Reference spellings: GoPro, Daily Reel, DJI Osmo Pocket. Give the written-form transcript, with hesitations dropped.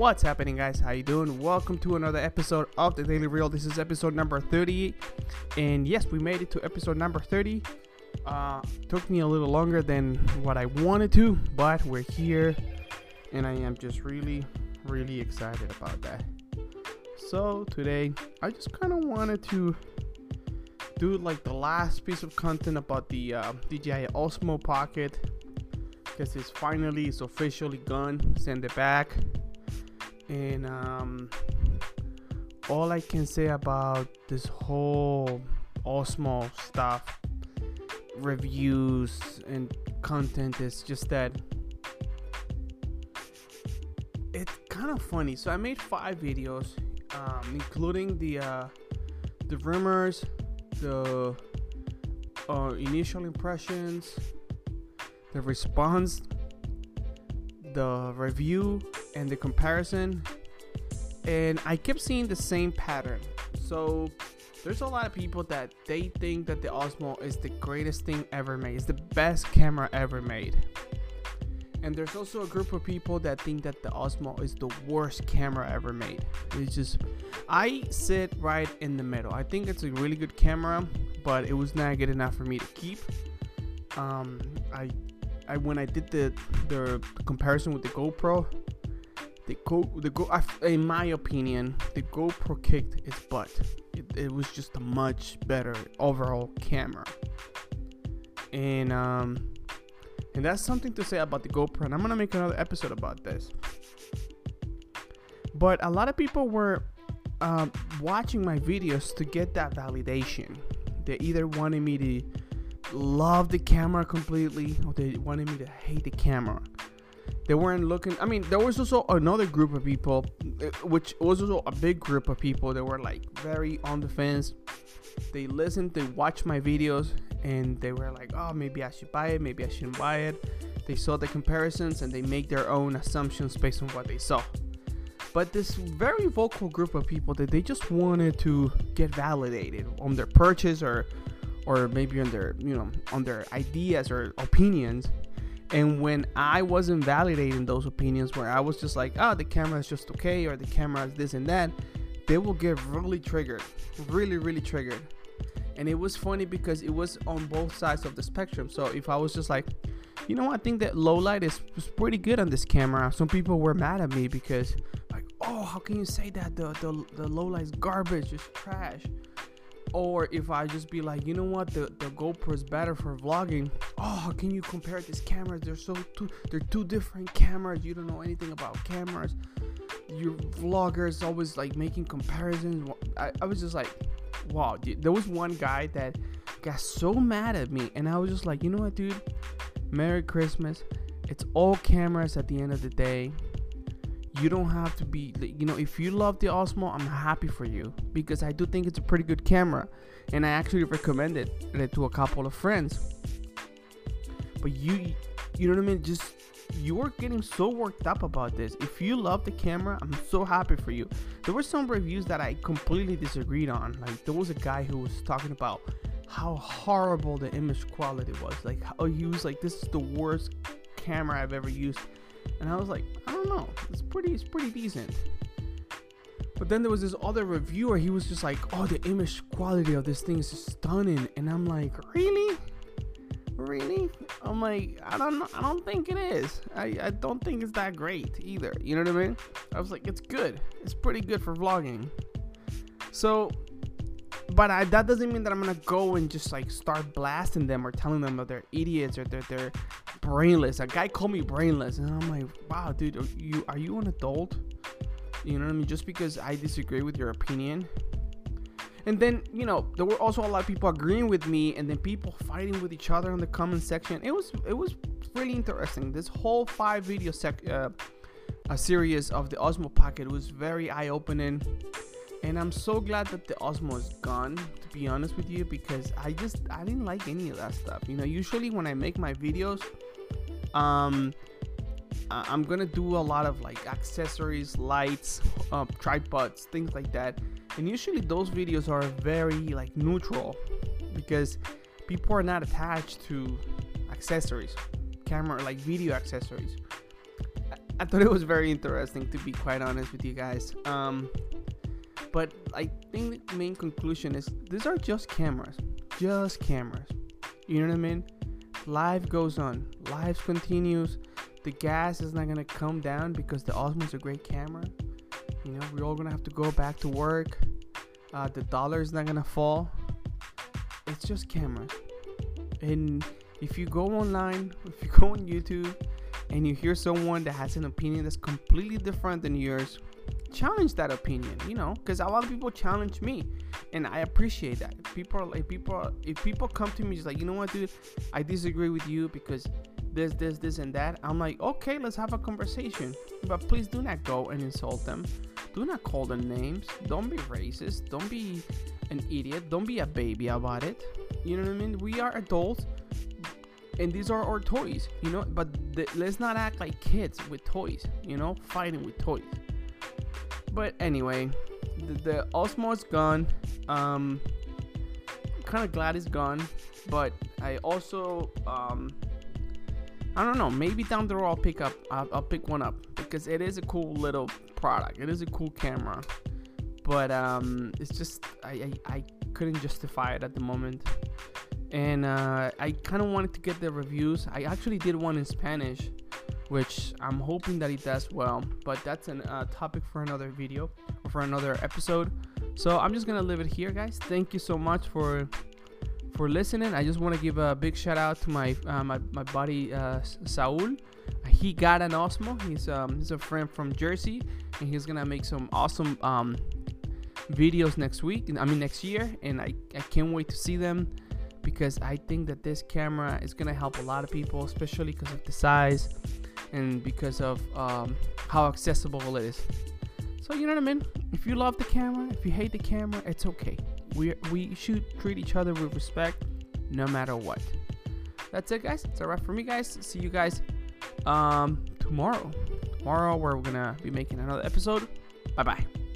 What's happening, guys? How you doing? Welcome to another episode of the Daily Reel. This is episode number 30, and yes, we made it to episode number 30. Took me a little longer than what I wanted to, but we're here, and I am just really excited about that. So today I just kind of wanted to do like the last piece of content about the DJI Osmo Pocket, because it's officially gone. Send it back. And all I can say about this whole Osmo stuff, reviews and content, is just that it's kind of funny. So I made 5 videos, including the rumors, the initial impressions, the response, the review, and the comparison. And I kept seeing the same pattern. So there's a lot of people that they think that the Osmo is the greatest thing ever made. It's the best camera ever made. And there's also a group of people that think that the Osmo is the worst camera ever made. It's just, I sit right in the middle. I think it's a really good camera, but it was not good enough for me to keep. When I did the comparison with the GoPro, in my opinion, the GoPro kicked its butt. It was just a much better overall camera, and that's something to say about the GoPro. And I'm gonna make another episode about this. But a lot of people were watching my videos to get that validation. They either wanted me to love the camera completely, or they wanted me to hate the camera. They weren't looking. I mean, there was also another group of people, which was also a big group of people that were like very on the fence. They listened, they watched my videos, and they were like, oh, maybe I should buy it, maybe I shouldn't buy it. They saw the comparisons and they make their own assumptions based on what they saw. But this very vocal group of people, that they just wanted to get validated on their purchase, or maybe on their, on their ideas or opinions. And when I wasn't validating those opinions, where I was just like, oh, the camera is just okay, or the camera is this and that, they will get really triggered, really triggered. And it was funny because it was on both sides of the spectrum. So if I was just like, I think that low light is pretty good on this camera, some people were mad at me because like, oh, how can you say that? The low light is garbage, it's trash. Or if I just be like, the GoPro is better for vlogging. Oh, how can you compare these cameras? They're two different cameras. You don't know anything about cameras. Your vloggers always like making comparisons. I was just like, wow, dude. There was one guy that got so mad at me, and I was just like, you know what, dude? Merry Christmas. It's all cameras at the end of the day. You don't have to be, if you love the Osmo, I'm happy for you, because I do think it's a pretty good camera, and I actually recommended it to a couple of friends. But you know what I mean? Just, you are getting so worked up about this. If you love the camera, I'm so happy for you. There were some reviews that I completely disagreed on. Like, there was a guy who was talking about how horrible the image quality was. Like, he was like, this is the worst camera I've ever used. And I was like, I don't know, it's pretty decent. But then there was this other reviewer, he was just like, oh, the image quality of this thing is stunning. And I'm like, really? I'm like, I don't think it is. I don't think it's that great either, you know what I mean? I was like, it's good, it's pretty good for vlogging. So, but that doesn't mean that I'm gonna go and just like start blasting them or telling them that they're idiots or that they're brainless. A guy called me brainless, and I'm like, wow, dude, are you an adult? You know what I mean? Just because I disagree with your opinion. And then, there were also a lot of people agreeing with me, and then people fighting with each other in the comment section. It was really interesting. This whole 5 video series of the Osmo Pocket was very eye-opening. And I'm so glad that the Osmo is gone, to be honest with you, because I didn't like any of that stuff. Usually when I make my videos, I'm gonna do a lot of like accessories, lights, tripods, things like that. And usually those videos are very like neutral, because people are not attached to accessories, camera, like video accessories. I thought it was very interesting, to be quite honest with you guys. But I think the main conclusion is these are just cameras. Just cameras. You know what I mean? Life goes on. Life continues. The gas is not going to come down because the Osmo is a great camera. You know, we're all going to have to go back to work. The dollar is not going to fall. It's just cameras. And if you go online, if you go on YouTube, and you hear someone that has an opinion that's completely different than yours, challenge that opinion, you know, because a lot of people challenge me, and I appreciate that. If people come to me just like, you know what, dude, I disagree with you because this and that, I'm like, okay, let's have a conversation. But please do not go and insult them. Do not call them names. Don't be racist. Don't be an idiot. Don't be a baby about it. You know what I mean? We are adults, and these are our toys, you know, but let's not act like kids with toys, you know, fighting with toys. But anyway, the Osmo is gone. I'm kind of glad it's gone, but I also, I don't know, maybe down the road I'll pick one up, because it is a cool little product. It is a cool camera, but it's just, I couldn't justify it at the moment. And I kind of wanted to get the reviews. I actually did one in Spanish, which I'm hoping that it does well, but that's a topic for another video or for another episode. So I'm just gonna leave it here, guys. Thank you so much for listening. I just want to give a big shout out to my buddy Saul. He got an Osmo. He's a friend from Jersey, and he's gonna make some awesome videos next year, and I can't wait to see them, because I think that this camera is gonna help a lot of people, especially because of the size and because of how accessible it is. So you know what I mean? If you love the camera, if you hate the camera, it's okay. We should treat each other with respect, no matter what. That's it, guys. It's a wrap for me, guys. See you guys tomorrow. Tomorrow, we're gonna be making another episode. Bye bye.